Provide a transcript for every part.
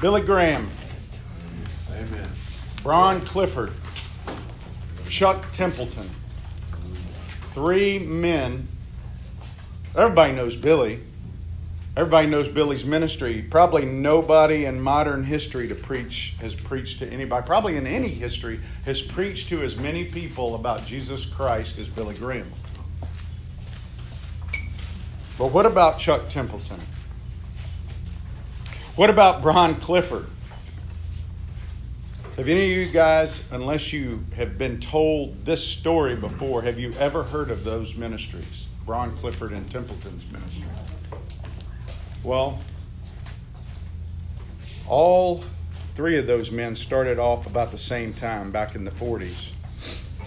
Billy Graham. Amen. Bron Clifford. Chuck Templeton. Three men. Everybody knows Billy. Everybody knows Billy's ministry. Probably nobody in modern history has preached to anybody, probably in any history, has preached to as many people about Jesus Christ as Billy Graham. But what about Chuck Templeton? What about Bron Clifford? Have any of you guys, unless you have been told this story before, have you ever heard of those ministries? Bron Clifford and Templeton's ministry. Well, all three of those men started off about the same time back in the 40s.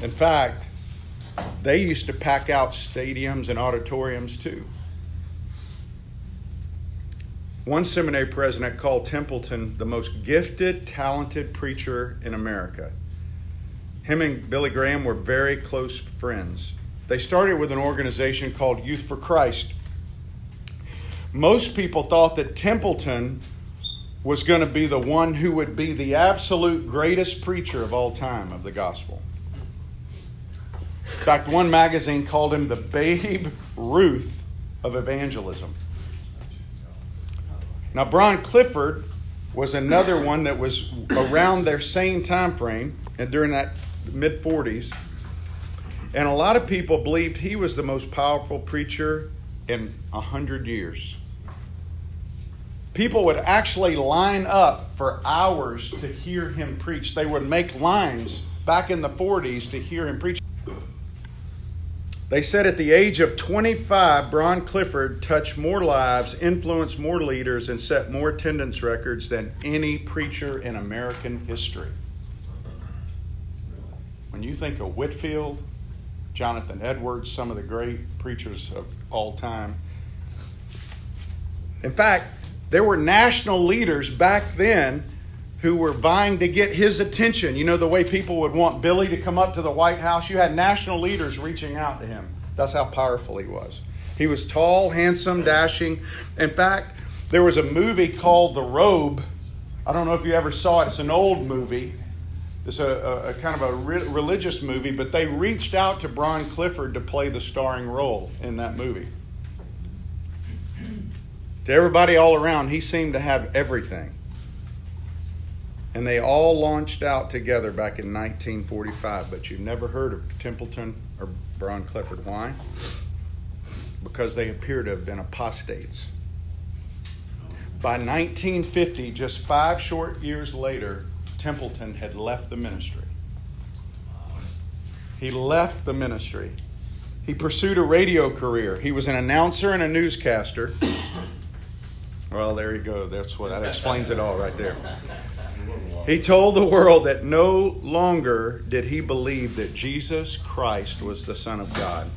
In fact, they used to pack out stadiums and auditoriums too. One seminary president called Templeton the most gifted, talented preacher in America. Him and Billy Graham were very close friends. They started with an organization called Youth for Christ. Most people thought that Templeton was going to be the one who would be the absolute greatest preacher of all time of the gospel. In fact, one magazine called him the Babe Ruth of evangelism. Now, Bron Clifford was another one that was around their same time frame and during that mid-40s. And a lot of people believed he was the most powerful preacher in 100 years. People would actually line up for hours to hear him preach. They would make lines back in the 40s to hear him preach. They said at the age of 25, Bron Clifford touched more lives, influenced more leaders, and set more attendance records than any preacher in American history. When you think of Whitfield, Jonathan Edwards, some of the great preachers of all time. In fact, there were national leaders back then who were vying to get his attention. You know, the way people would want Billy to come up to the White House. You had national leaders reaching out to him. That's how powerful he was. He was tall, handsome, dashing. In fact, there was a movie called The Robe. I don't know if you ever saw it. It's an old movie. It's a kind of a religious movie, but they reached out to Bron Clifford to play the starring role in that movie. To everybody all around, he seemed to have everything. And they all launched out together back in 1945, but you've never heard of Templeton or Bron Clifford. Why? Because they appear to have been apostates. By 1950, just 5 short years later, Templeton had left the ministry. He left the ministry. He pursued a radio career. He was an announcer and a newscaster. Well, there you go. That explains it all right there. He told the world that no longer did he believe that Jesus Christ was the Son of God.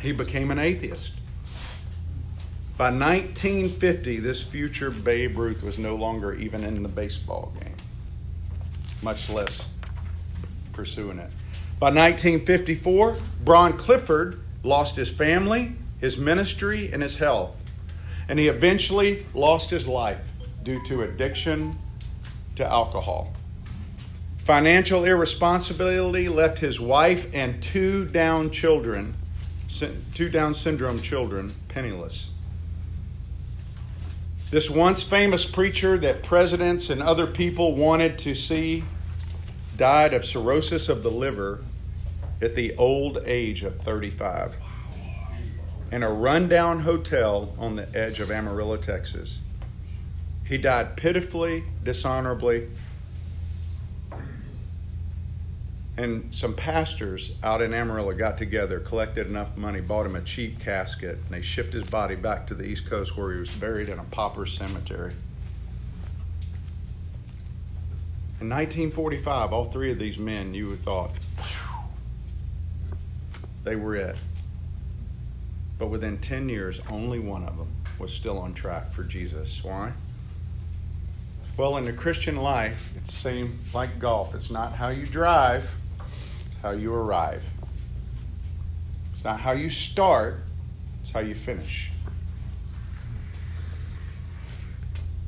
He became an atheist. By 1950, this future Babe Ruth was no longer even in the baseball game, much less pursuing it. By 1954, Bron Clifford lost his family, his ministry, and his health. And he eventually lost his life due to addiction to alcohol. Financial irresponsibility left his wife and 2 Down syndrome children, penniless. This once famous preacher that presidents and other people wanted to see died of cirrhosis of the liver at the old age of 35 in a rundown hotel on the edge of Amarillo, Texas. He died pitifully, dishonorably. And some pastors out in Amarillo got together, collected enough money, bought him a cheap casket, and they shipped his body back to the East Coast where he was buried in a pauper cemetery. In 1945, all three of these men, you would have thought, they were it. But within 10 years, only one of them was still on track for Jesus. Why? Well, in the Christian life, it's the same like golf. It's not how you drive. How you arrive. It's not how you start, it's how you finish.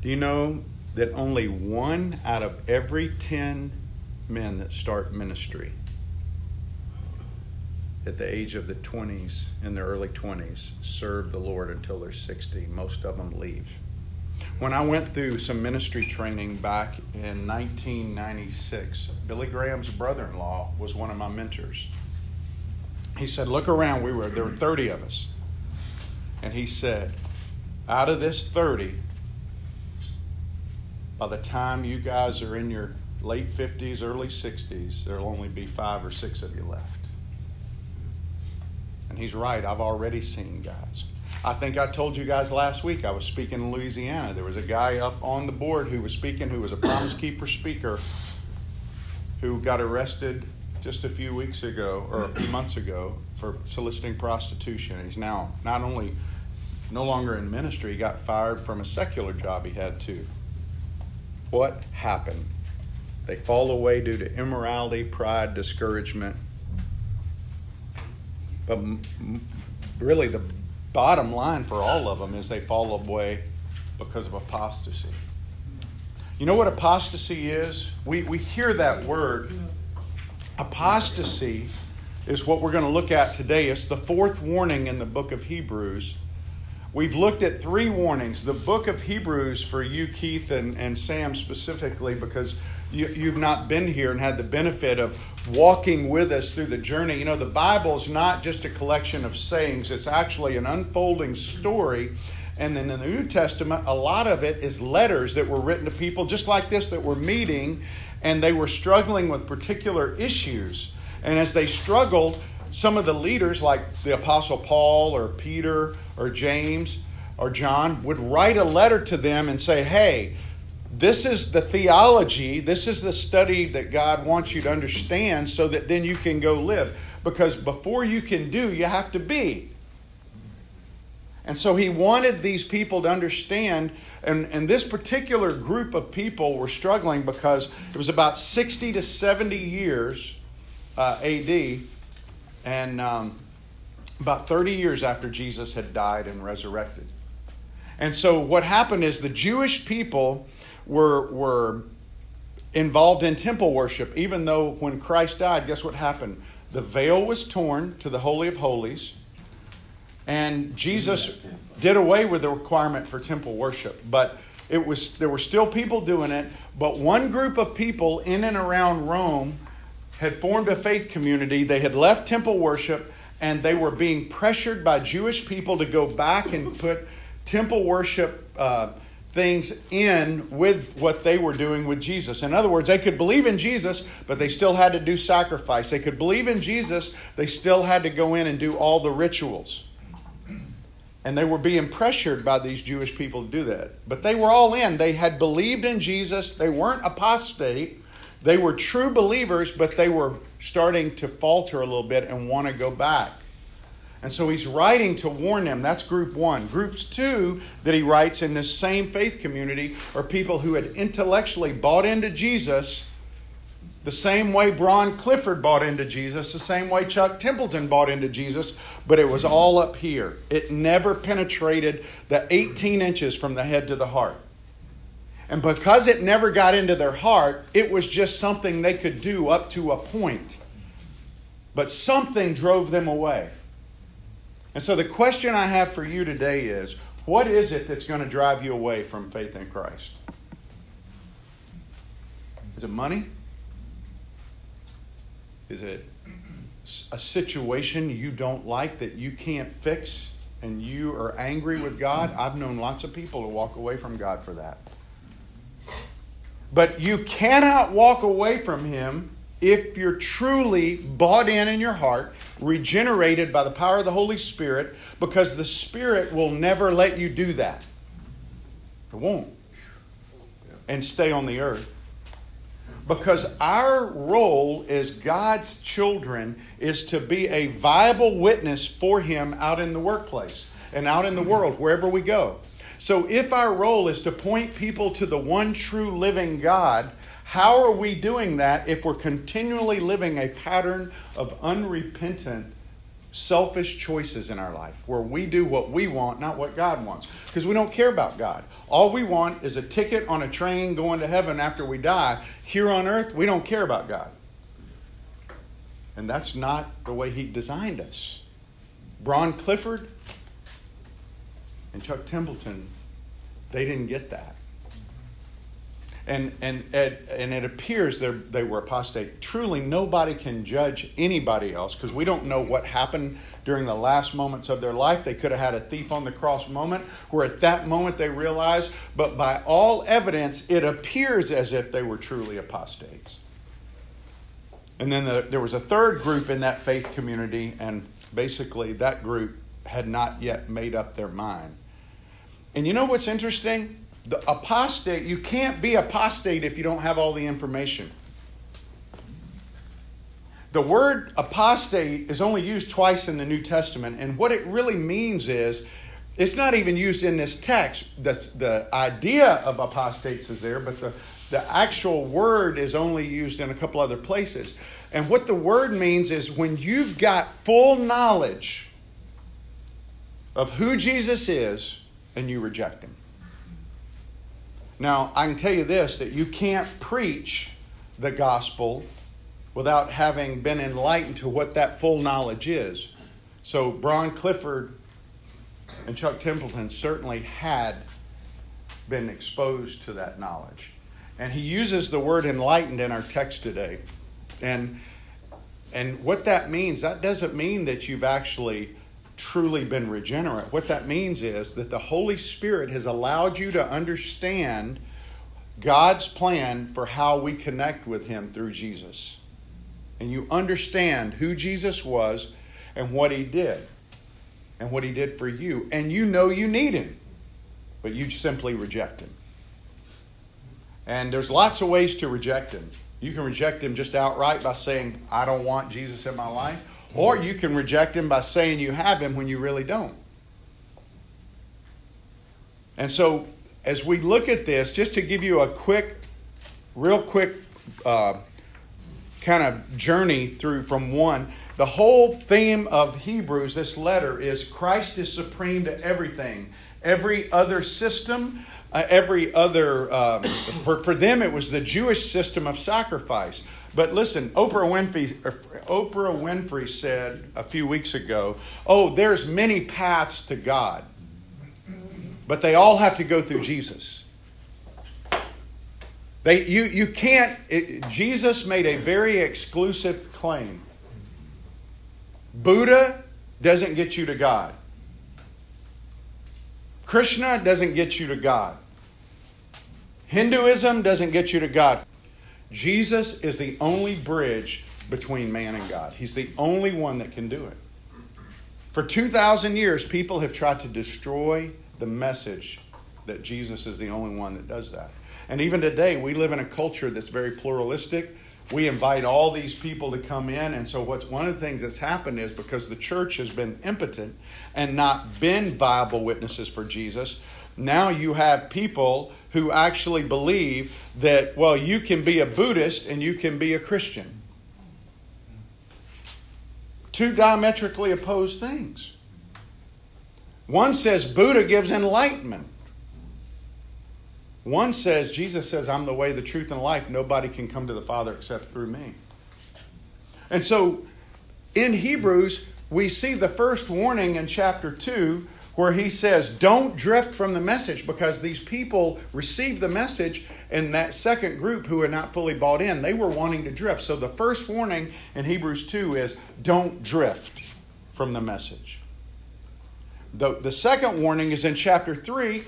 Do you know that only 1 out of every 10 men that start ministry at the age of the 20s, in their early 20s, serve the Lord until they're 60. Most of them leave. When I went through some ministry training back in 1996, Billy Graham's brother-in-law was one of my mentors. He said, look around, there were 30 of us. And he said, out of this 30, by the time you guys are in your late 50s, early 60s, there'll only be 5 or 6 of you left. And he's right, I've already seen guys. I think I told you guys last week, I was speaking in Louisiana. There was a guy up on the board who was speaking, who was a Promise Keeper speaker, who got arrested just a few weeks ago, or a few months ago, for soliciting prostitution. He's now not only no longer in ministry, he got fired from a secular job he had too. What happened? They fall away due to immorality, pride, discouragement. But really the bottom line for all of them is they fall away because of apostasy. You know what apostasy is? We hear that word. Apostasy is what we're going to look at today. It's the 4th warning in the book of Hebrews. We've looked at 3 warnings. The book of Hebrews for you, Keith, and Sam specifically, because you've not been here and had the benefit of walking with us through the journey. You know, the Bible is not just a collection of sayings. It's actually an unfolding story. And then in the New Testament, a lot of it is letters that were written to people just like this that were meeting, and they were struggling with particular issues. And as they struggled, some of the leaders like the Apostle Paul or Peter or James or John would write a letter to them and say, hey, this is the theology, this is the study that God wants you to understand so that then you can go live. Because before you can do, you have to be. And so he wanted these people to understand, and this particular group of people were struggling because it was about 60 to 70 years A.D., and about 30 years after Jesus had died and resurrected. And so what happened is the Jewish people were involved in temple worship, even though when Christ died, guess what happened? The veil was torn to the Holy of Holies, and Jesus did away with the requirement for temple worship. But there were still people doing it, but one group of people in and around Rome had formed a faith community. They had left temple worship, and they were being pressured by Jewish people to go back and put temple worship things in with what they were doing with Jesus. In other words, they could believe in Jesus, but they still had to do sacrifice. They could believe in Jesus, they still had to go in and do all the rituals. And they were being pressured by these Jewish people to do that. But they were all in. They had believed in Jesus. They weren't apostate. They were true believers, but they were starting to falter a little bit and want to go back. And so he's writing to warn them. That's group 1. Groups 2 that he writes in this same faith community are people who had intellectually bought into Jesus the same way Bron Clifford bought into Jesus, the same way Chuck Templeton bought into Jesus, but it was all up here. It never penetrated the 18 inches from the head to the heart. And because it never got into their heart, it was just something they could do up to a point. But something drove them away. And so the question I have for you today is, what is it that's going to drive you away from faith in Christ? Is it money? Is it a situation you don't like that you can't fix and you are angry with God? I've known lots of people to walk away from God for that. But you cannot walk away from Him if you're truly bought in your heart, regenerated by the power of the Holy Spirit, because the Spirit will never let you do that. It won't. And stay on the earth. Because our role as God's children is to be a viable witness for Him out in the workplace and out in the world, wherever we go. So if our role is to point people to the one true living God, how are we doing that if we're continually living a pattern of unrepentant selfish choices in our life where we do what we want, not what God wants, because we don't care about God. All we want is a ticket on a train going to heaven after we die. Here on earth, we don't care about God. And that's not the way He designed us. Bron Clifford and Chuck Templeton, they didn't get that. And it appears they were apostate. Truly, nobody can judge anybody else because we don't know what happened during the last moments of their life. They could have had a thief on the cross moment where at that moment they realized, but by all evidence, it appears as if they were truly apostates. And then there was a third group in that faith community, and basically that group had not yet made up their mind. And you know what's interesting? The apostate, you can't be apostate if you don't have all the information. The word apostate is only used twice in the New Testament, and what it really means is it's not even used in this text. The idea of apostates is there, but the actual word is only used in a couple other places. And what the word means is when you've got full knowledge of who Jesus is and you reject Him. Now, I can tell you this, that you can't preach the gospel without having been enlightened to what that full knowledge is. So Bron Clifford and Chuck Templeton certainly had been exposed to that knowledge. And he uses the word enlightened in our text today. And what that means, that doesn't mean that you've actually truly been regenerate. What that means is that the Holy Spirit has allowed you to understand God's plan for how we connect with Him through Jesus. And you understand who Jesus was and what He did and what He did for you. And you know you need Him, but you simply reject Him. And there's lots of ways to reject Him. You can reject Him just outright by saying, I don't want Jesus in my life. Or you can reject Him by saying you have Him when you really don't. And so as we look at this, just to give you a real quick kind of journey through from one, the whole theme of Hebrews, this letter, is Christ is supreme to everything. Every other system, for them it was the Jewish system of sacrifice. But listen, Oprah Winfrey said a few weeks ago, there's many paths to God, but they all have to go through Jesus. Jesus made a very exclusive claim. Buddha doesn't get you to God. Krishna doesn't get you to God. Hinduism doesn't get you to God. Jesus is the only bridge between man and God. He's the only one that can do it. For 2,000 years, people have tried to destroy the message that Jesus is the only one that does that. And even today, we live in a culture that's very pluralistic. We invite all these people to come in. And so one of the things that's happened is because the church has been impotent and not been viable witnesses for Jesus, now you have people who actually believe that, well, you can be a Buddhist and you can be a Christian. Two diametrically opposed things. One says Buddha gives enlightenment. One says, Jesus says, I'm the way, the truth, and life. Nobody can come to the Father except through me. And so in Hebrews, we see the first warning in chapter 2 where he says, don't drift from the message, because these people received the message and that second group who are not fully bought in, they were wanting to drift. So the first warning in Hebrews 2 is don't drift from the message. The second warning is in chapter 3,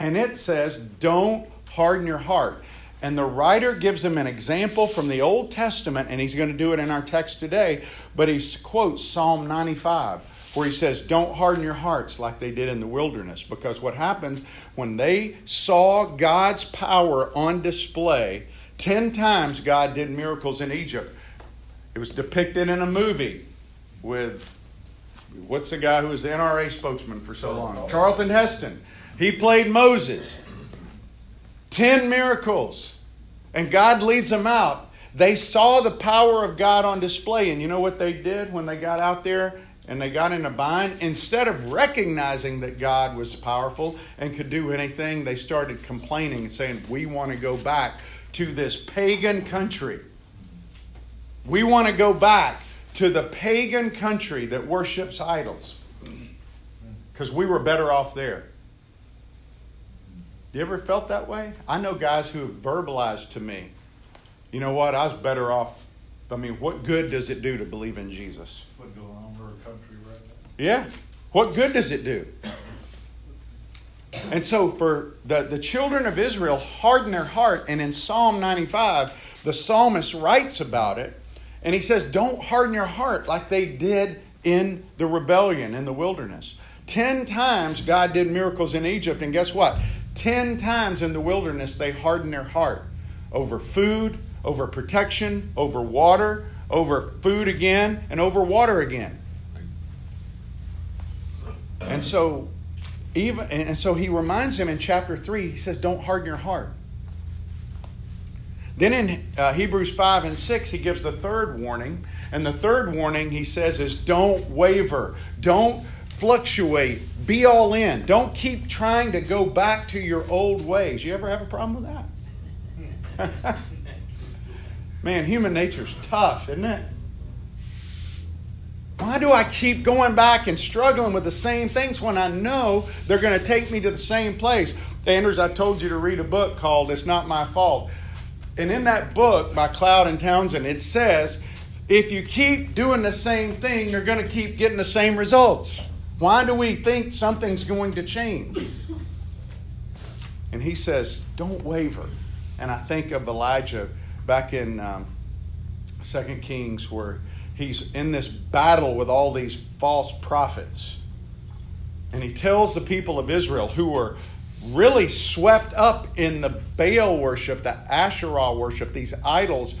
and it says, don't harden your heart. And the writer gives them an example from the Old Testament, and he's going to do it in our text today, but he quotes Psalm 95. Where he says, don't harden your hearts like they did in the wilderness. Because what happens when they saw God's power on display, 10 times God did miracles in Egypt. It was depicted in a movie with, what's the guy who was the NRA spokesman for so long? Charlton Heston. He played Moses. 10 miracles. And God leads them out. They saw the power of God on display. And you know what they did when they got out there and they got in a bind. Instead of recognizing that God was powerful and could do anything, they started complaining and saying, we want to go back to this pagan country. We want to go back to the pagan country that worships idols, because we were better off there. You ever felt that way? I know guys who have verbalized to me, you know what, I was better off. I mean, what good does it do to believe in Jesus? What's going on in our country right now? Yeah. What good does it do? And so for the children of Israel, harden their heart. And in Psalm 95, the psalmist writes about it. And he says, don't harden your heart like they did in the rebellion in the wilderness. 10 times God did miracles in Egypt. And guess what? 10 times in the wilderness, they hardened their heart over food, over protection, over water, over food again, and over water again. And so he reminds them in chapter 3, he says, don't harden your heart. Then in Hebrews 5 and 6, he gives the third warning. And the third warning, he says, is don't waver. Don't fluctuate. Be all in. Don't keep trying to go back to your old ways. You ever have a problem with that? Man, human nature's tough, isn't it? Why do I keep going back and struggling with the same things when I know they're going to take me to the same place? Anders, I told you to read a book called It's Not My Fault. And in that book by Cloud and Townsend, it says, if you keep doing the same thing, you're going to keep getting the same results. Why do we think something's going to change? And he says, don't waver. And I think of Elijah back in 2 Kings, where he's in this battle with all these false prophets. And he tells the people of Israel, who were really swept up in the Baal worship, the Asherah worship, these idols,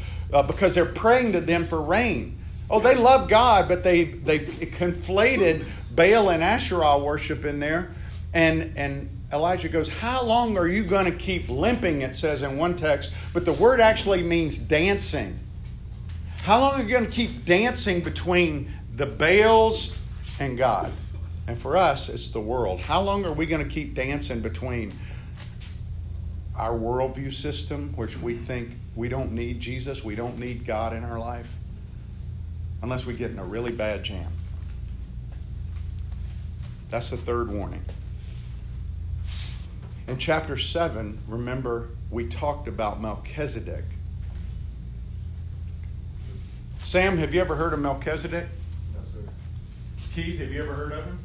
because they're praying to them for rain. Oh, they love God, but they conflated Baal and Asherah worship in there. And Elijah goes, how long are you going to keep limping, it says in one text, but the word actually means dancing. How long are you going to keep dancing between the Baals and God? And for us, it's the world. How long are we going to keep dancing between our worldview system, which we think we don't need Jesus, we don't need God in our life, unless we get in a really bad jam? That's the third warning. In chapter 7, remember, we talked about Melchizedek. Sam, have you ever heard of Melchizedek? No, sir. Keith, have you ever heard of him?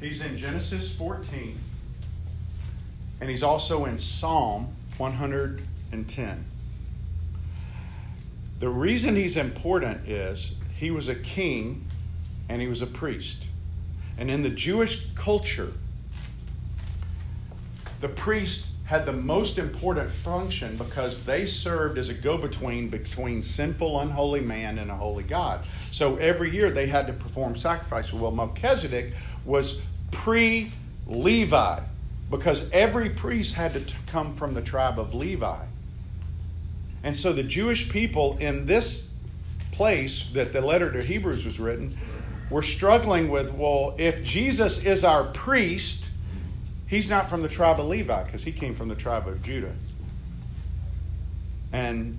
He's in Genesis 14, and he's also in Psalm 110. The reason he's important is he was a king and he was a priest. And in the Jewish culture, the priest had the most important function because they served as a go-between between sinful, unholy man and a holy God. So every year they had to perform sacrifices. Well, Melchizedek was pre-Levi because every priest had to come from the tribe of Levi. And so the Jewish people in this place that the letter to Hebrews was written were struggling with, well, if Jesus is our priest, he's not from the tribe of Levi because he came from the tribe of Judah. And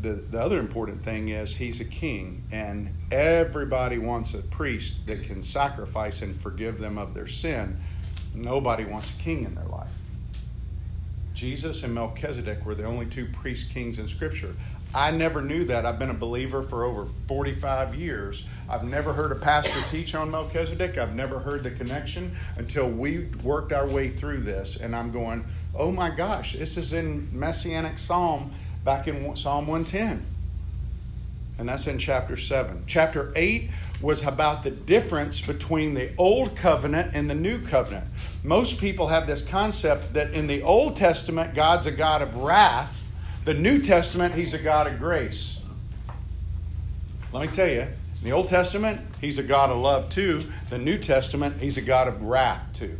the other important thing is he's a king, and everybody wants a priest that can sacrifice and forgive them of their sin. Nobody wants a king in their life. Jesus and Melchizedek were the only two priest kings in Scripture. I never knew that. I've been a believer for over 45 years. I've never heard a pastor teach on Melchizedek. I've never heard the connection until we worked our way through this. And I'm going, oh my gosh, this is in Messianic Psalm, back in Psalm 110. And that's in chapter 7. Chapter 8 was about the difference between the Old Covenant and the New Covenant. Most people have this concept that in the Old Testament, God's a God of wrath. The New Testament, he's a God of grace. Let me tell you, in the Old Testament, he's a God of love too. The New Testament, he's a God of wrath too.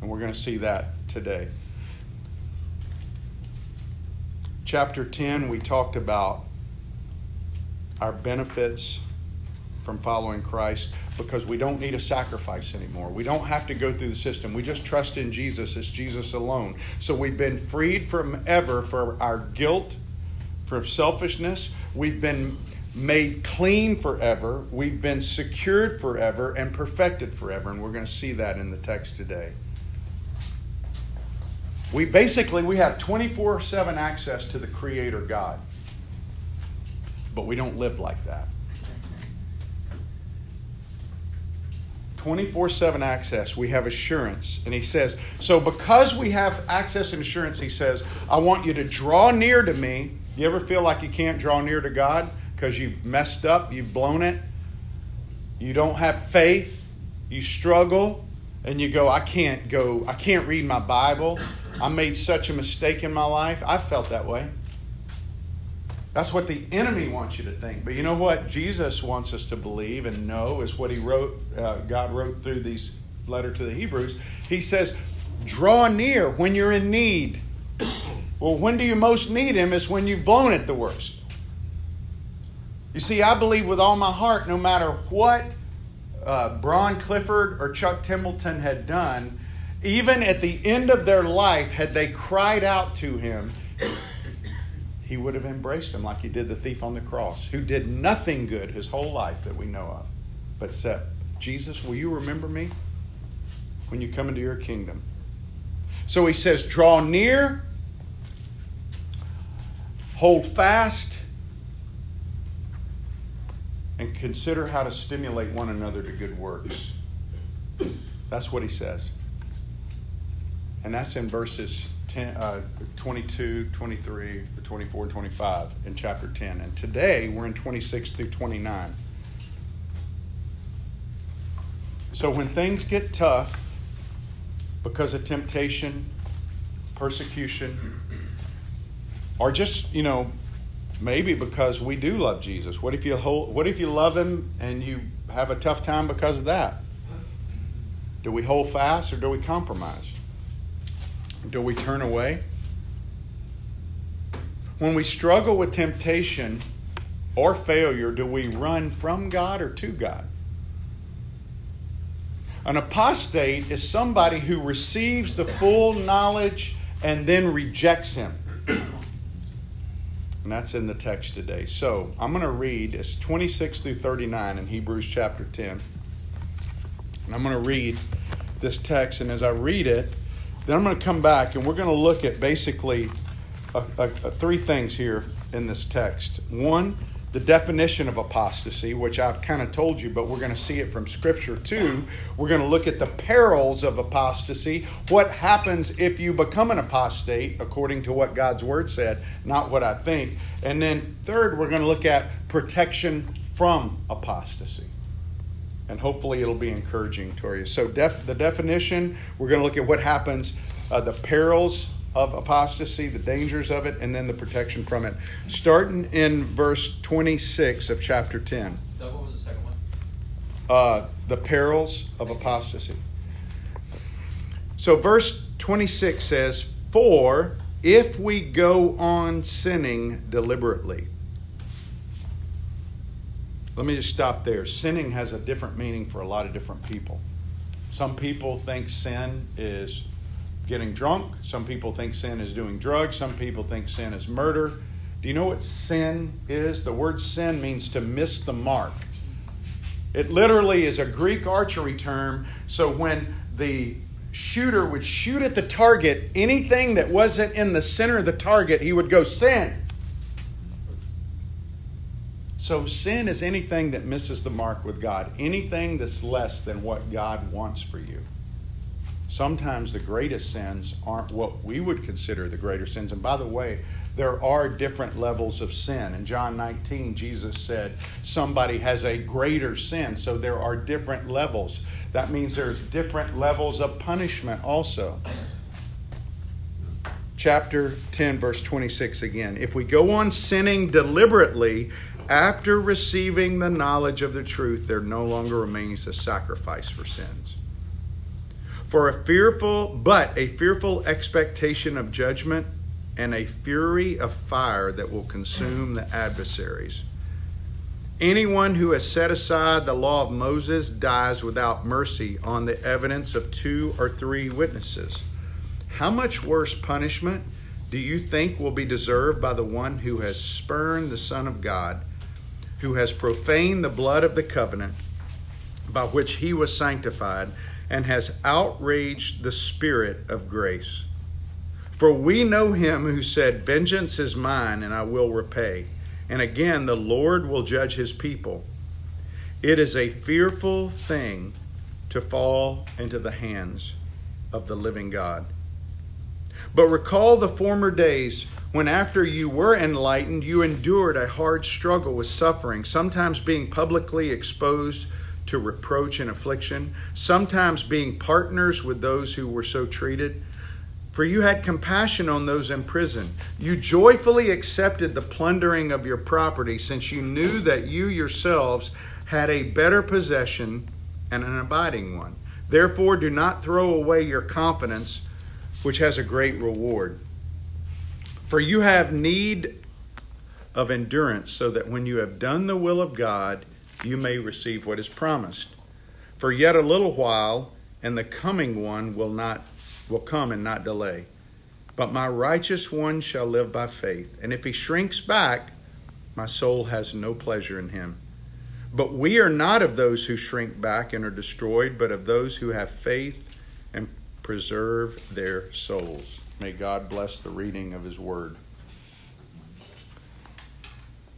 And we're going to see that today. Chapter 10, we talked about our benefits from following Christ because we don't need a sacrifice anymore. We don't have to go through the system. We just trust in Jesus. It's Jesus alone. So we've been freed from ever for our guilt, from selfishness. We've been made clean forever. We've been secured forever and perfected forever. And we're going to see that in the text today. We have 24/7 access to the Creator God. But we don't live like that. 24/7 access. We have assurance. And he says, so because we have access and assurance, he says, I want you to draw near to me. You ever feel like you can't draw near to God because you've messed up, you've blown it, you don't have faith, you struggle, and you go, I can't read my Bible. I made such a mistake in my life. I felt that way. That's what the enemy wants you to think. But you know what Jesus wants us to believe and know is what he wrote, God wrote through these letter to the Hebrews. He says, draw near when you're in need. Well, when do you most need him is when you've blown it the worst. You see, I believe with all my heart, no matter what Bron Clifford or Chuck Templeton had done, even at the end of their life, had they cried out to him, he would have embraced him like he did the thief on the cross, who did nothing good his whole life that we know of, but said, Jesus, will you remember me when you come into your kingdom? So he says, draw near, hold fast, and consider how to stimulate one another to good works. That's what he says. And that's in verses 22, 23, 24, 25 in chapter 10. And today we're in 26 through 29. So when things get tough because of temptation, persecution, or just, maybe because we do love Jesus. What if you love him and you have a tough time because of that? Do we hold fast or do we compromise? Do we turn away? When we struggle with temptation or failure, do we run from God or to God? An apostate is somebody who receives the full knowledge and then rejects him. And that's in the text today. So I'm going to read, it's 26 through 39 in Hebrews chapter 10. And I'm going to read this text. And as I read it, then I'm going to come back and we're going to look at basically three things here in this text. One, the definition of apostasy, which I've kind of told you, but we're going to see it from Scripture. Two, we're going to look at the perils of apostasy. What happens if you become an apostate according to what God's Word said, not what I think. And then third, we're going to look at protection from apostasy. And hopefully it'll be encouraging to you. So the definition, we're going to look at what happens, the perils of apostasy, the dangers of it, and then the protection from it. Starting in verse 26 of chapter 10. Doug, what was the second one? The perils of apostasy. So verse 26 says, for if we go on sinning deliberately. Let me just stop there. Sinning has a different meaning for a lot of different people. Some people think sin is getting drunk. Some people think sin is doing drugs. Some people think sin is murder. Do you know what sin is? The word sin means to miss the mark. It literally is a Greek archery term. So when the shooter would shoot at the target, anything that wasn't in the center of the target, he would go sin. So sin is anything that misses the mark with God. Anything that's less than what God wants for you. Sometimes the greatest sins aren't what we would consider the greater sins. And by the way, there are different levels of sin. In John 19, Jesus said somebody has a greater sin. So there are different levels. That means there's different levels of punishment also. Chapter 10, verse 26 again. If we go on sinning deliberately after receiving the knowledge of the truth, there no longer remains a sacrifice for sins. But a fearful expectation of judgment and a fury of fire that will consume the adversaries. Anyone who has set aside the law of Moses dies without mercy on the evidence of 2 or 3 witnesses. How much worse punishment do you think will be deserved by the one who has spurned the Son of God, who has profaned the blood of the covenant by which he was sanctified, and has outraged the Spirit of grace? For we know him who said, "Vengeance is mine, and I will repay." And again, the Lord will judge his people. It is a fearful thing to fall into the hands of the living God. But recall the former days when, after you were enlightened, you endured a hard struggle with suffering, sometimes being publicly exposed to reproach and affliction, sometimes being partners with those who were so treated. For you had compassion on those in prison. You joyfully accepted the plundering of your property, since you knew that you yourselves had a better possession and an abiding one. Therefore, do not throw away your confidence, which has a great reward. For you have need of endurance, so that when you have done the will of God, you may receive what is promised. For yet a little while, and the coming one will come and not delay. But my righteous one shall live by faith, and if he shrinks back, my soul has no pleasure in him. But we are not of those who shrink back and are destroyed, but of those who have faith and preserve their souls. May God bless the reading of his word.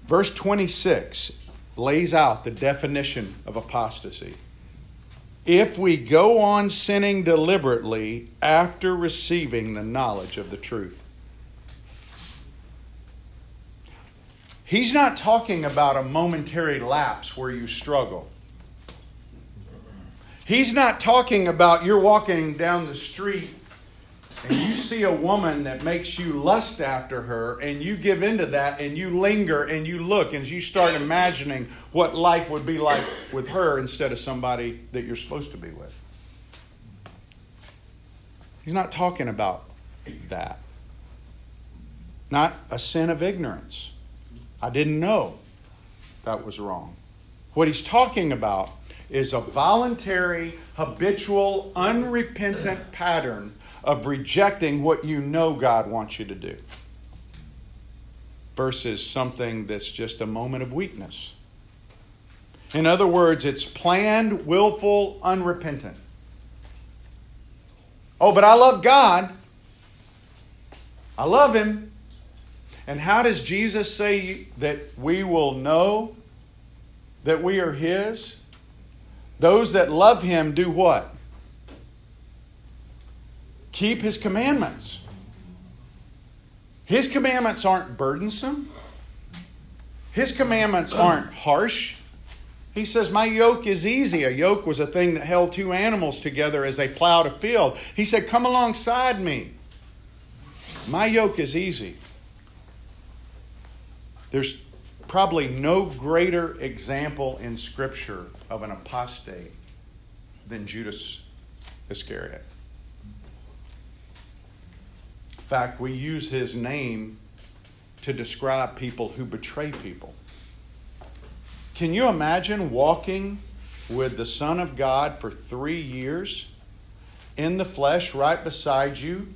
Verse 26 lays out the definition of apostasy. If we go on sinning deliberately after receiving the knowledge of the truth. He's not talking about a momentary lapse where you struggle. He's not talking about you're walking down the street and you see a woman that makes you lust after her, and you give into that, and you linger, and you look, and you start imagining what life would be like with her instead of somebody that you're supposed to be with. He's not talking about that. Not a sin of ignorance. I didn't know that was wrong. What he's talking about is a voluntary, habitual, unrepentant pattern of rejecting what you know God wants you to do, versus something that's just a moment of weakness. In other words, it's planned, willful, unrepentant. Oh, but I love God. I love Him. And how does Jesus say that we will know that we are His? Those that love Him do what? Keep His commandments. His commandments aren't burdensome. His commandments aren't harsh. He says, my yoke is easy. A yoke was a thing that held two animals together as they plowed a field. He said, come alongside me. My yoke is easy. There's probably no greater example in Scripture of an apostate than Judas Iscariot. In fact, we use his name to describe people who betray people. Can you imagine walking with the Son of God for 3 years in the flesh right beside you,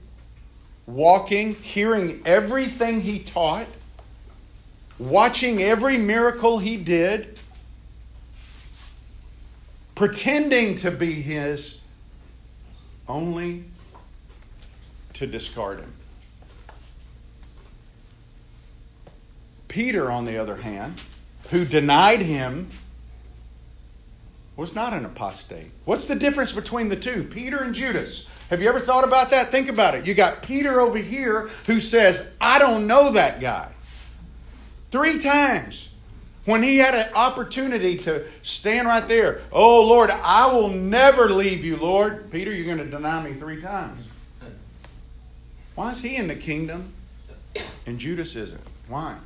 walking, hearing everything he taught, watching every miracle he did, pretending to be his, only to discard him? Peter, on the other hand, who denied him, was not an apostate. What's the difference between the two, Peter and Judas? Have you ever thought about that? Think about it. You got Peter over here who says, I don't know that guy. 3 times when he had an opportunity to stand right there. Oh, Lord, I will never leave you, Lord. Peter, you're going to deny me 3 times. Why is he in the kingdom and Judas isn't? Why?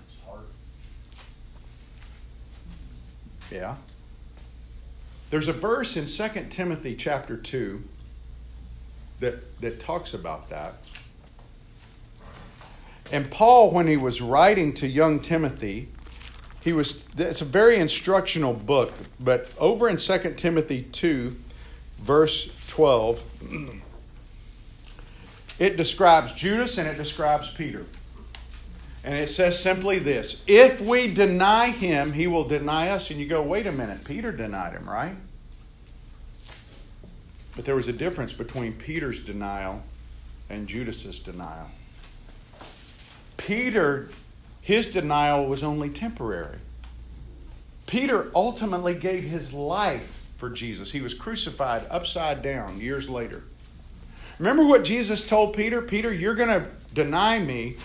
Yeah. There's a verse in 2 Timothy chapter 2 that talks about that. And Paul, when he was writing to young Timothy, It's a very instructional book, but over in 2 Timothy 2, verse 12, it describes Judas and it describes Peter. And it says simply this: if we deny him, he will deny us. And you go, wait a minute, Peter denied him, right? But there was a difference between Peter's denial and Judas's denial. Peter, his denial was only temporary. Peter ultimately gave his life for Jesus. He was crucified upside down years later. Remember what Jesus told Peter? Peter, you're going to deny me.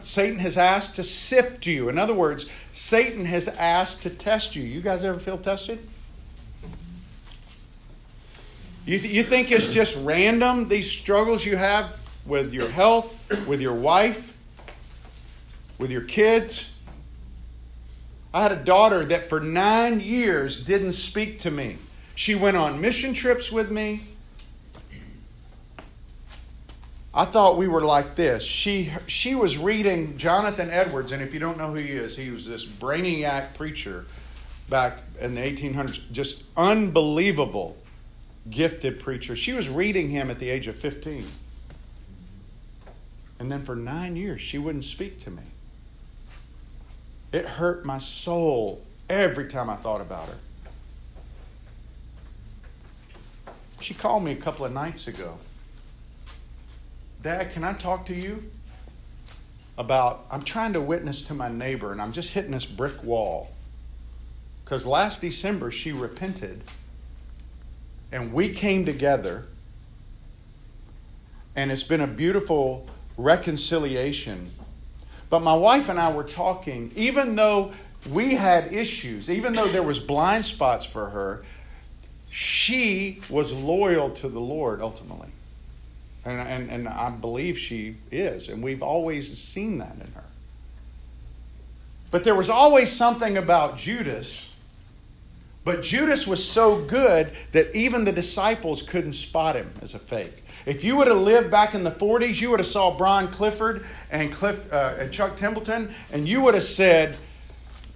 Satan has asked to sift you. In other words, Satan has asked to test you. You guys ever feel tested? You think it's just random, these struggles you have with your health, with your wife, with your kids? I had a daughter that for 9 years didn't speak to me. She went on mission trips with me. I thought we were like this. She was reading Jonathan Edwards, and if you don't know who he is, he was this brainiac preacher back in the 1800s. Just unbelievable, gifted preacher. She was reading him at the age of 15. And then for 9 years, she wouldn't speak to me. It hurt my soul every time I thought about her. She called me a couple of nights ago. Dad, can I talk to you about, I'm trying to witness to my neighbor and I'm just hitting this brick wall. Because last December she repented and we came together and it's been a beautiful reconciliation. But my wife and I were talking, even though we had issues, even though there was blind spots for her, she was loyal to the Lord ultimately. And I believe she is. And we've always seen that in her. But there was always something about Judas. But Judas was so good that even the disciples couldn't spot him as a fake. If you would have lived back in the 40s, you would have saw Bron Clifford and Chuck Templeton. And you would have said,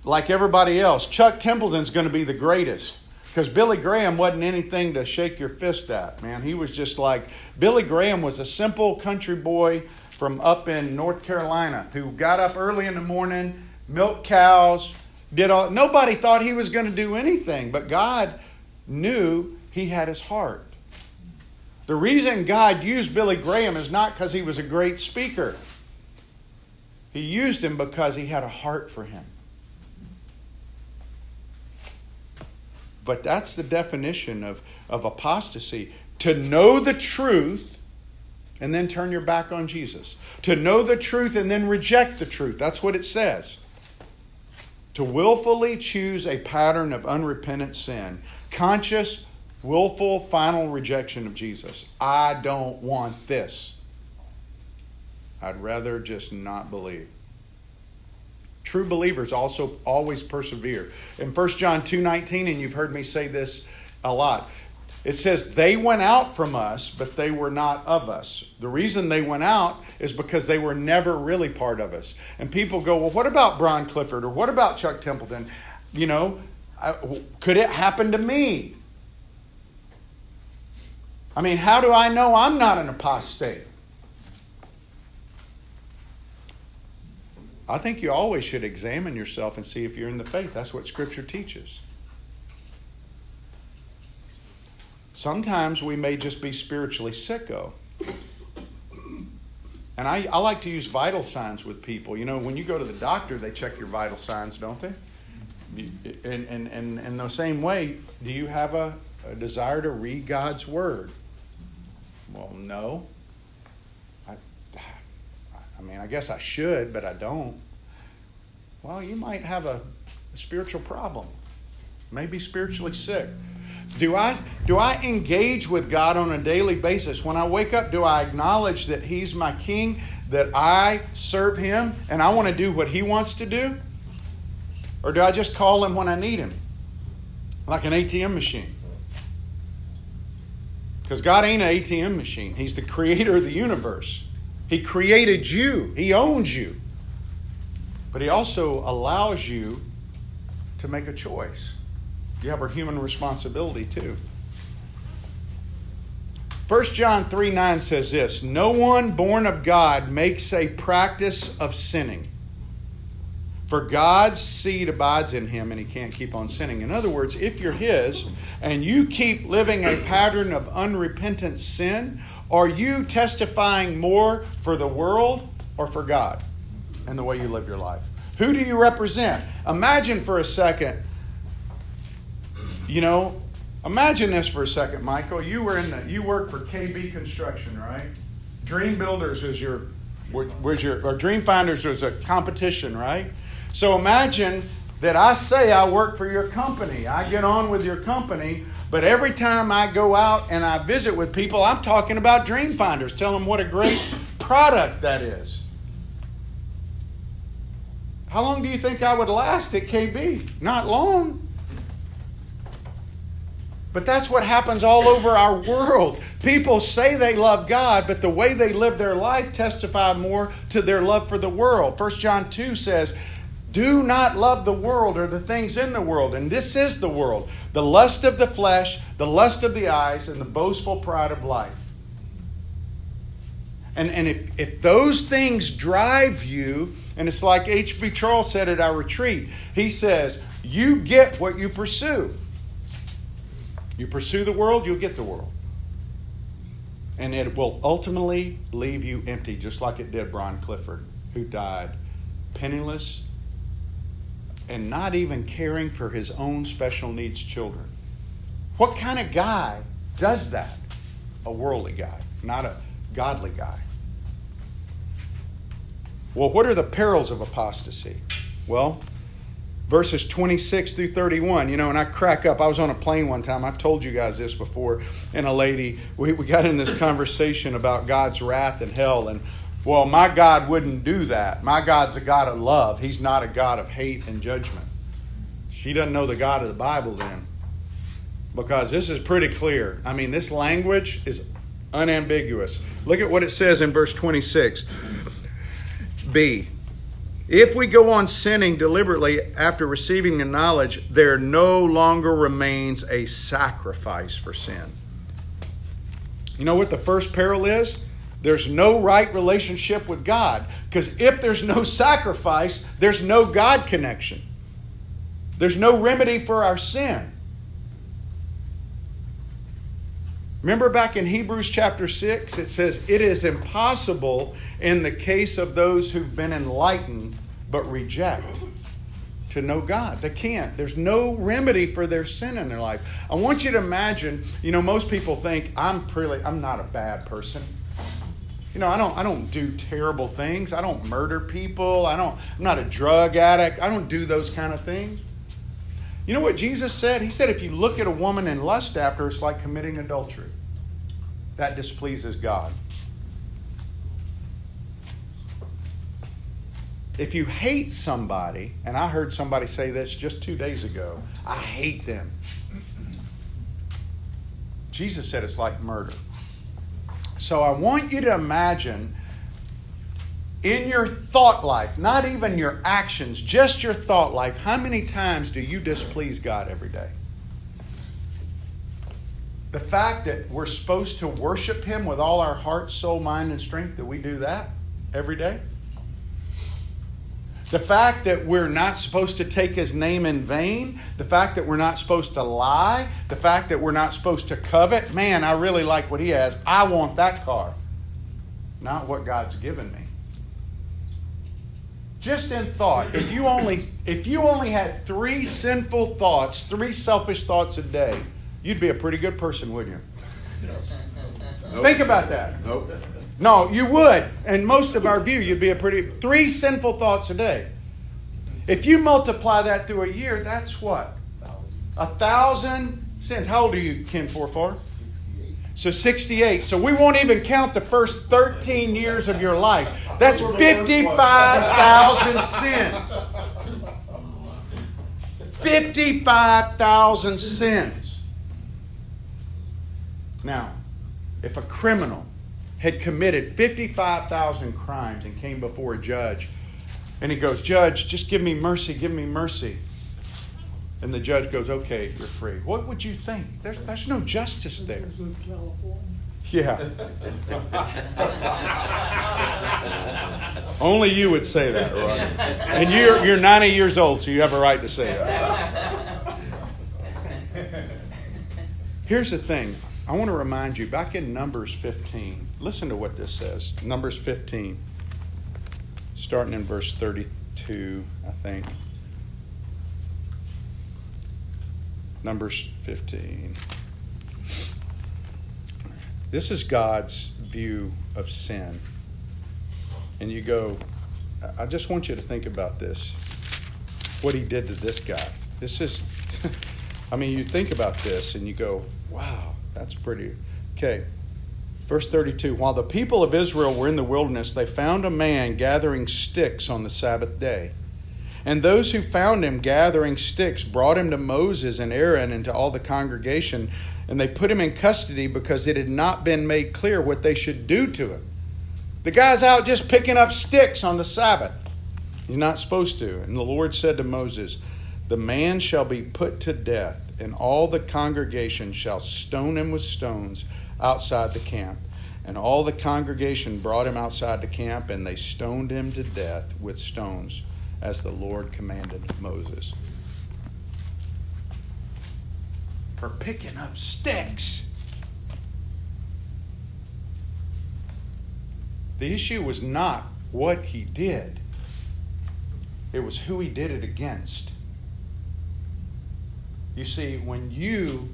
like everybody else, Chuck Templeton's going to be the greatest. Because Billy Graham wasn't anything to shake your fist at, man. He was just like, Billy Graham was a simple country boy from up in North Carolina who got up early in the morning, milked cows, did all. Nobody thought he was going to do anything, but God knew he had his heart. The reason God used Billy Graham is not because he was a great speaker. He used him because he had a heart for him. But that's the definition of apostasy. To know the truth and then turn your back on Jesus. To know the truth and then reject the truth. That's what it says. To willfully choose a pattern of unrepentant sin. Conscious, willful, final rejection of Jesus. I don't want this. I'd rather just not believe. True believers also always persevere. In 1 John 2:19, and you've heard me say this a lot, it says, they went out from us, but they were not of us. The reason they went out is because they were never really part of us. And people go, well, what about Bron Clifford? Or what about Chuck Templeton? You know, could it happen to me? I mean, how do I know I'm not an apostate? I think you always should examine yourself and see if you're in the faith. That's what Scripture teaches. Sometimes we may just be spiritually sicko. And I like to use vital signs with people. You know, when you go to the doctor, they check your vital signs, don't they? And in the same way, do you have a desire to read God's Word? Well, no. I mean, I guess I should, but I don't. Well, you might have a spiritual problem. Maybe spiritually sick. Do I engage with God on a daily basis? When I wake up, do I acknowledge that He's my King, that I serve Him, and I want to do what He wants to do? Or do I just call Him when I need Him? Like an ATM machine. Because God ain't an ATM machine. He's the creator of the universe. He created you. He owns you. But He also allows you to make a choice. You have a human responsibility too. 1 John 3:9 says this, "No one born of God makes a practice of sinning, for God's seed abides in him, and he can't keep on sinning." In other words, if you're his and you keep living a pattern of unrepentant sin, are you testifying more for the world or for God and the way you live your life? Who do you represent? Imagine for a second, imagine this for a second, Michael. You work for KB Construction, right? Dream Builders was your Dream Finders was a competition, right? So imagine that I say I work for your company. I get on with your company, but every time I go out and I visit with people, I'm talking about Dream Finders. Tell them what a great product that is. How long do you think I would last at KB? Not long. But that's what happens all over our world. People say they love God, but the way they live their life testify more to their love for the world. 1 John 2 says, "Do not love the world or the things in the world. And this is the world, the lust of the flesh, the lust of the eyes, and the boastful pride of life." And if those things drive you, and it's like H.B. Charles said at our retreat, he says, you get what you pursue. You pursue the world, you'll get the world. And it will ultimately leave you empty, just like it did Bron Clifford, who died penniless and not even caring for his own special needs children. What kind of guy does that? A worldly guy, not a godly guy. Well, what are the perils of apostasy? Well, verses 26 through 31, and I crack up. I was on a plane one time. I've told you guys this before. And a lady, we got in this conversation about God's wrath and hell. And, well, my God wouldn't do that. My God's a God of love. He's not a God of hate and judgment. She doesn't know the God of the Bible then. Because this is pretty clear. I mean, this language is unambiguous. Look at what it says in verse 26. B. If we go on sinning deliberately after receiving the knowledge, there no longer remains a sacrifice for sin. You know what the first peril is? There's no right relationship with God. Because if there's no sacrifice, there's no God connection. There's no remedy for our sin. Remember back in Hebrews chapter 6, it says, "It is impossible in the case of those who've been enlightened but reject to know God." They can't. There's no remedy for their sin in their life. I want you to imagine, most people think, I'm not a bad person. I don't do terrible things. I don't murder people. I'm not a drug addict. I don't do those kind of things. You know what Jesus said? He said, if you look at a woman and lust after her, it's like committing adultery. That displeases God. If you hate somebody, and I heard somebody say this just 2 days ago, I hate them. Jesus said it's like murder. So I want you to imagine in your thought life, not even your actions, just your thought life, how many times do you displease God every day? The fact that we're supposed to worship Him with all our heart, soul, mind, and strength, that we do that every day? The fact that we're not supposed to take His name in vain, the fact that we're not supposed to lie, the fact that we're not supposed to covet, man, I really like what he has. I want that car. Not what God's given me. Just in thought, if you only had 3 sinful thoughts, 3 selfish thoughts a day, you'd be a pretty good person, wouldn't you? Nope. Think about that. Nope. No, you would. In most of our view, you'd be 3 sinful thoughts a day. If you multiply that through a year, that's what? 1,000 sins. How old are you, Ken Forfar? 68. So we won't even count the first 13 years of your life. That's 55,000 sins. 55,000 sins. Now, if a criminal had committed 55,000 crimes and came before a judge, and he goes, "Judge, just give me mercy, give me mercy." And the judge goes, okay, you're free. What would you think? There's no justice there. Yeah. Only you would say that, right? And you're 90 years old, so you have a right to say that. Here's the thing. I want to remind you, back in Numbers 15, listen to what this says. Numbers 15, starting in verse 32, I think. Numbers 15. This is God's view of sin. And you go, I just want you to think about this. What he did to this guy. This is, I mean, you think about this and you go, wow, that's pretty. Okay, verse 32. While the people of Israel were in the wilderness, they found a man gathering sticks on the Sabbath day. And those who found him gathering sticks brought him to Moses and Aaron and to all the congregation, and they put him in custody because it had not been made clear what they should do to him. The guy's out just picking up sticks on the Sabbath. You're not supposed to. And the Lord said to Moses, "The man shall be put to death, and all the congregation shall stone him with stones outside the camp." And all the congregation brought him outside the camp, and they stoned him to death with stones, as the Lord commanded Moses. For picking up sticks. The issue was not what he did. It was who he did it against. You see, when you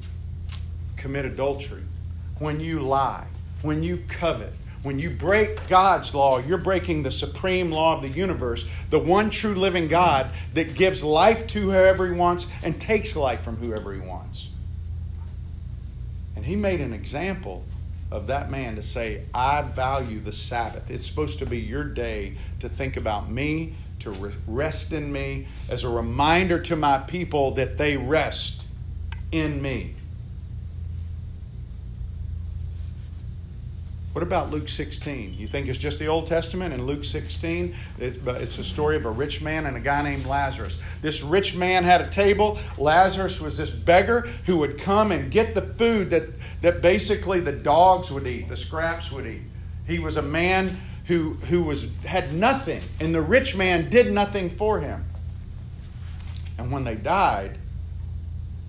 commit adultery, when you lie, when you covet, when you break God's law, you're breaking the supreme law of the universe, the one true living God that gives life to whoever he wants and takes life from whoever he wants. And he made an example of that man to say, I value the Sabbath. It's supposed to be your day to think about me, to rest in me, as a reminder to my people that they rest in me. What about Luke 16? You think it's just the Old Testament? In Luke 16, it's the story of a rich man and a guy named Lazarus. This rich man had a table. Lazarus was this beggar who would come and get the food that basically the dogs would eat, the scraps would eat. He was a man who had nothing, and the rich man did nothing for him. And when they died,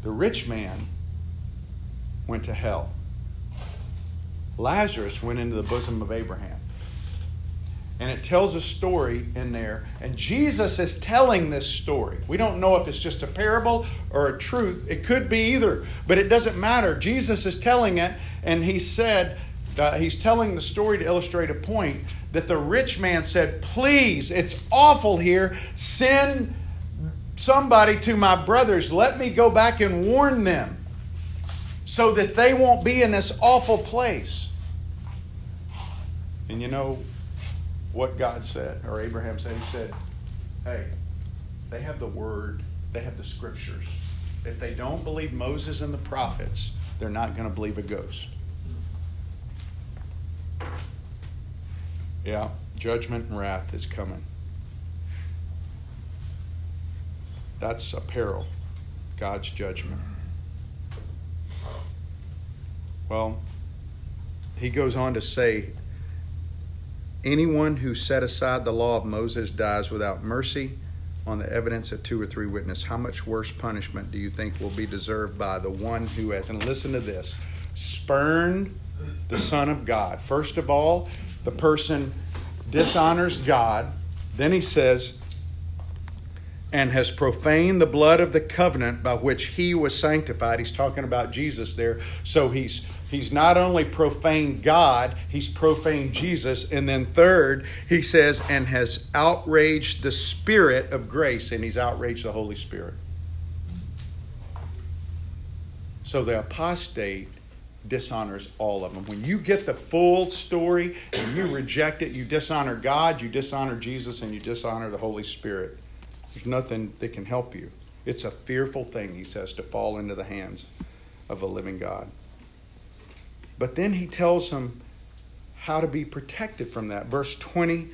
the rich man went to hell. Lazarus went into the bosom of Abraham. And it tells a story in there. And Jesus is telling this story. We don't know if it's just a parable or a truth. It could be either. But it doesn't matter. Jesus is telling it. And he said, he's telling the story to illustrate a point that the rich man said, please, it's awful here. Send somebody to my brothers. Let me go back and warn them, so that they won't be in this awful place. And you know what God said, or Abraham said? He said, hey, they have the word, they have the scriptures. If they don't believe Moses and the prophets, they're not going to believe a ghost. Yeah, judgment and wrath is coming. That's a peril, God's judgment. Well, he goes on to say, anyone who set aside the law of Moses dies without mercy on the evidence of 2 or 3 witnesses. How much worse punishment do you think will be deserved by the one who has, and listen to this, spurned the Son of God? First of all, the person dishonors God. Then he says, and has profaned the blood of the covenant by which he was sanctified. He's talking about Jesus there. So he's not only profaned God, he's profaned Jesus. And then third, he says, and has outraged the Spirit of grace. And he's outraged the Holy Spirit. So the apostate dishonors all of them. When you get the full story and you reject it, you dishonor God, you dishonor Jesus, and you dishonor the Holy Spirit. There's nothing that can help you. It's a fearful thing, he says, to fall into the hands of a living God. But then he tells him how to be protected from that. Verse 20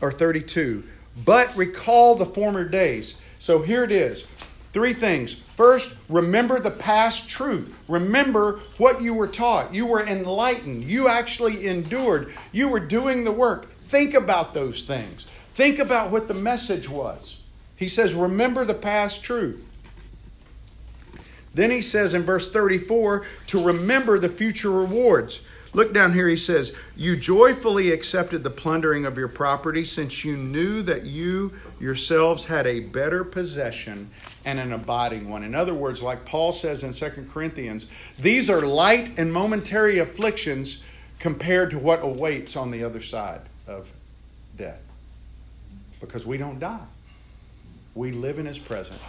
or 32. But recall the former days. So here it is. Three things. First, remember the past truth. Remember what you were taught. You were enlightened. You actually endured. You were doing the work. Think about those things. Think about what the message was. He says, remember the past truth. Then he says in verse 34, to remember the future rewards. Look down here, he says, you joyfully accepted the plundering of your property since you knew that you yourselves had a better possession and an abiding one. In other words, like Paul says in 2 Corinthians, these are light and momentary afflictions compared to what awaits on the other side of death. Because we don't die. We live in his presence.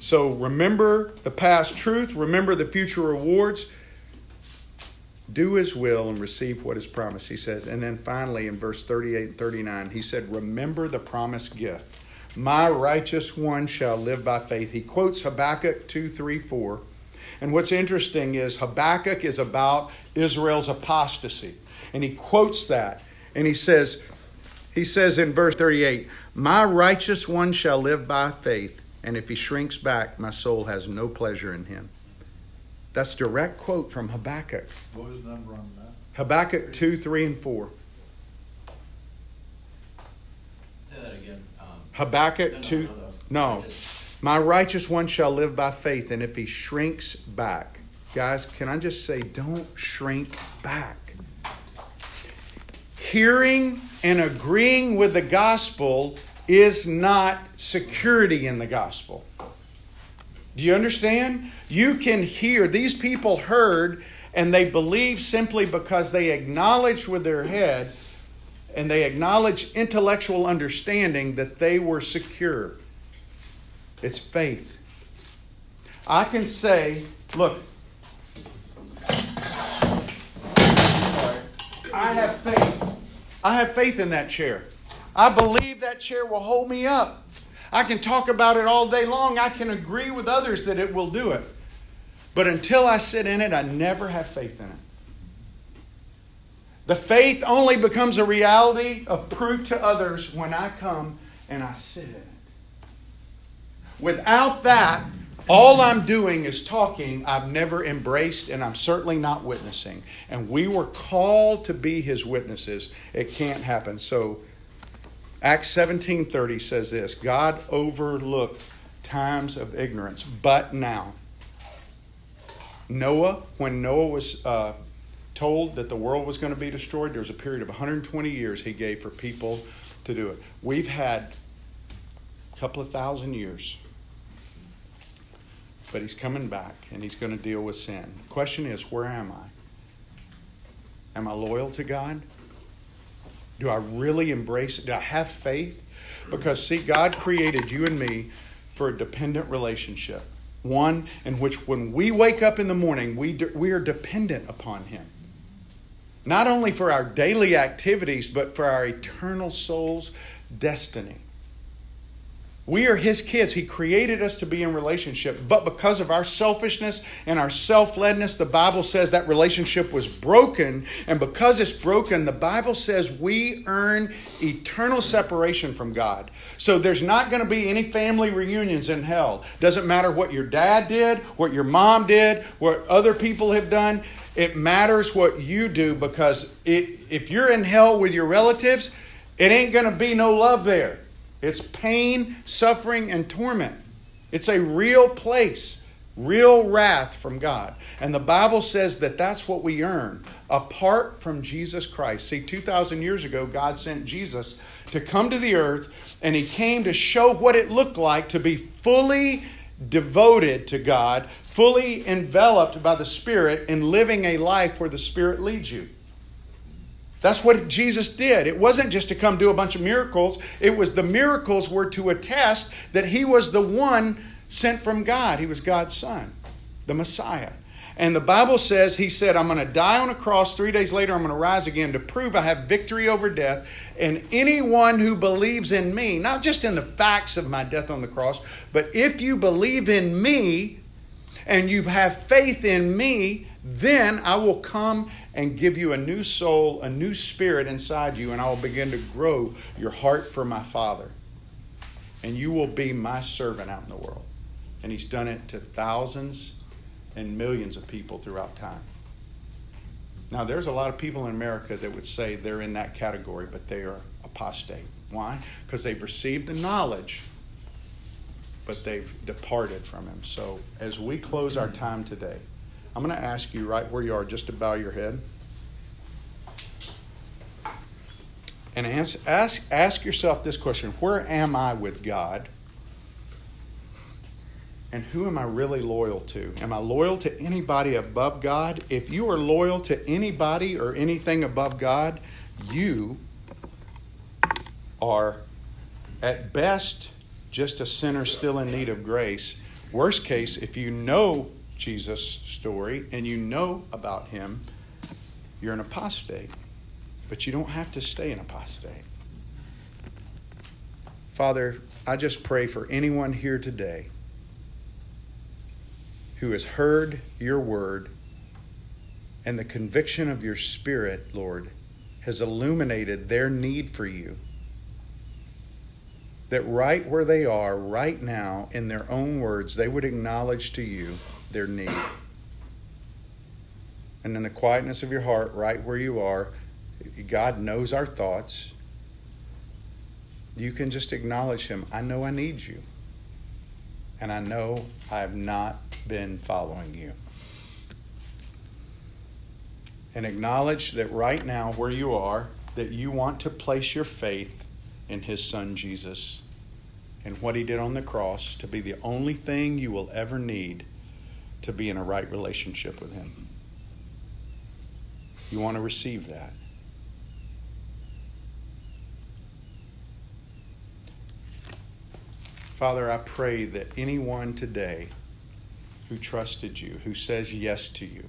So remember the past truth, remember the future rewards. Do his will and receive what is promised, he says. And then finally, in verse 38 and 39, he said, remember the promised gift. My righteous one shall live by faith. He quotes Habakkuk 2:3-4. And what's interesting is Habakkuk is about Israel's apostasy. And he quotes that. And he says in verse 38, my righteous one shall live by faith. And if he shrinks back, my soul has no pleasure in him. That's a direct quote from Habakkuk. What is the number on that? Habakkuk 2, 3, and 4. Say that again. Habakkuk 2. No. My righteous one shall live by faith, and if he shrinks back. Guys, can I just say, don't shrink back. Hearing and agreeing with the gospel is not security in the gospel. Do you understand? You can hear. These people heard and they believed simply because they acknowledged with their head and they acknowledged intellectual understanding that they were secure. It's faith. I can say, look, I have faith. I have faith in that chair. I believe that chair will hold me up. I can talk about it all day long. I can agree with others that it will do it. But until I sit in it, I never have faith in it. The faith only becomes a reality of proof to others when I come and I sit in it. Without that, all I'm doing is talking. I've never embraced and I'm certainly not witnessing. And we were called to be his witnesses. It can't happen. So Acts 17:30 says this, God overlooked times of ignorance, but now. Noah, when Noah was told that the world was going to be destroyed, there was a period of 120 years he gave for people to do it. We've had a couple of thousand years, but he's coming back and he's going to deal with sin. The question is, where am I? Am I loyal to God? Do I really embrace it? Do I have faith? Because, see, God created you and me for a dependent relationship. One in which when we wake up in the morning, we are dependent upon him. Not only for our daily activities, but for our eternal soul's destiny. We are his kids. He created us to be in relationship. But because of our selfishness and our self-ledness, the Bible says that relationship was broken. And because it's broken, the Bible says we earn eternal separation from God. So there's not going to be any family reunions in hell. Doesn't matter what your dad did, what your mom did, what other people have done. It matters what you do because if you're in hell with your relatives, it ain't going to be no love there. It's pain, suffering, and torment. It's a real place, real wrath from God. And the Bible says that that's what we earn apart from Jesus Christ. See, 2,000 years ago, God sent Jesus to come to the earth, and he came to show what it looked like to be fully devoted to God, fully enveloped by the Spirit, and living a life where the Spirit leads you. That's what Jesus did. It wasn't just to come do a bunch of miracles. It was the miracles were to attest that he was the one sent from God. He was God's son, the Messiah. And the Bible says, he said, I'm going to die on a cross. 3 days later, I'm going to rise again to prove I have victory over death. And anyone who believes in me, not just in the facts of my death on the cross, but if you believe in me and you have faith in me, then I will come and give you a new soul, a new spirit inside you, and I will begin to grow your heart for my Father. and you will be my servant out in the world. And he's done it to thousands and millions of people throughout time. Now, there's a lot of people in America that would say they're in that category, but they are apostate. Why? Because they've received the knowledge, but they've departed from him. So as we close our time today, I'm going to ask you right where you are just to bow your head. And ask yourself this question: where am I with God? And who am I really loyal to? Am I loyal to anybody above God? If you are loyal to anybody or anything above God, you are at best just a sinner still in need of grace. Worst case, if you know Jesus' story and you know about him, you're an apostate. But you don't have to stay an apostate. Father, I just pray for anyone here today who has heard your word and the conviction of your Spirit, Lord, has illuminated their need for you. That right where they are right now, in their own words, they would acknowledge to you their need. And in the quietness of your heart, right where you are, God knows our thoughts. You can just acknowledge him. I know I need you. And I know I have not been following you. And acknowledge that right now where you are, that you want to place your faith in his son Jesus and what he did on the cross to be the only thing you will ever need to be in a right relationship with him. You want to receive that. Father, I pray that anyone today who trusted you, who says yes to you,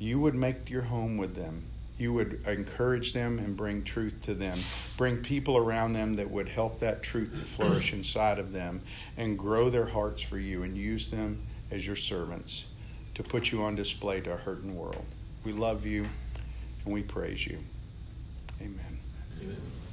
you would make your home with them. You would encourage them and bring truth to them. Bring people around them that would help that truth to flourish inside of them and grow their hearts for you and use them as your servants to put you on display to a hurting world. We love you and we praise you. Amen. Amen.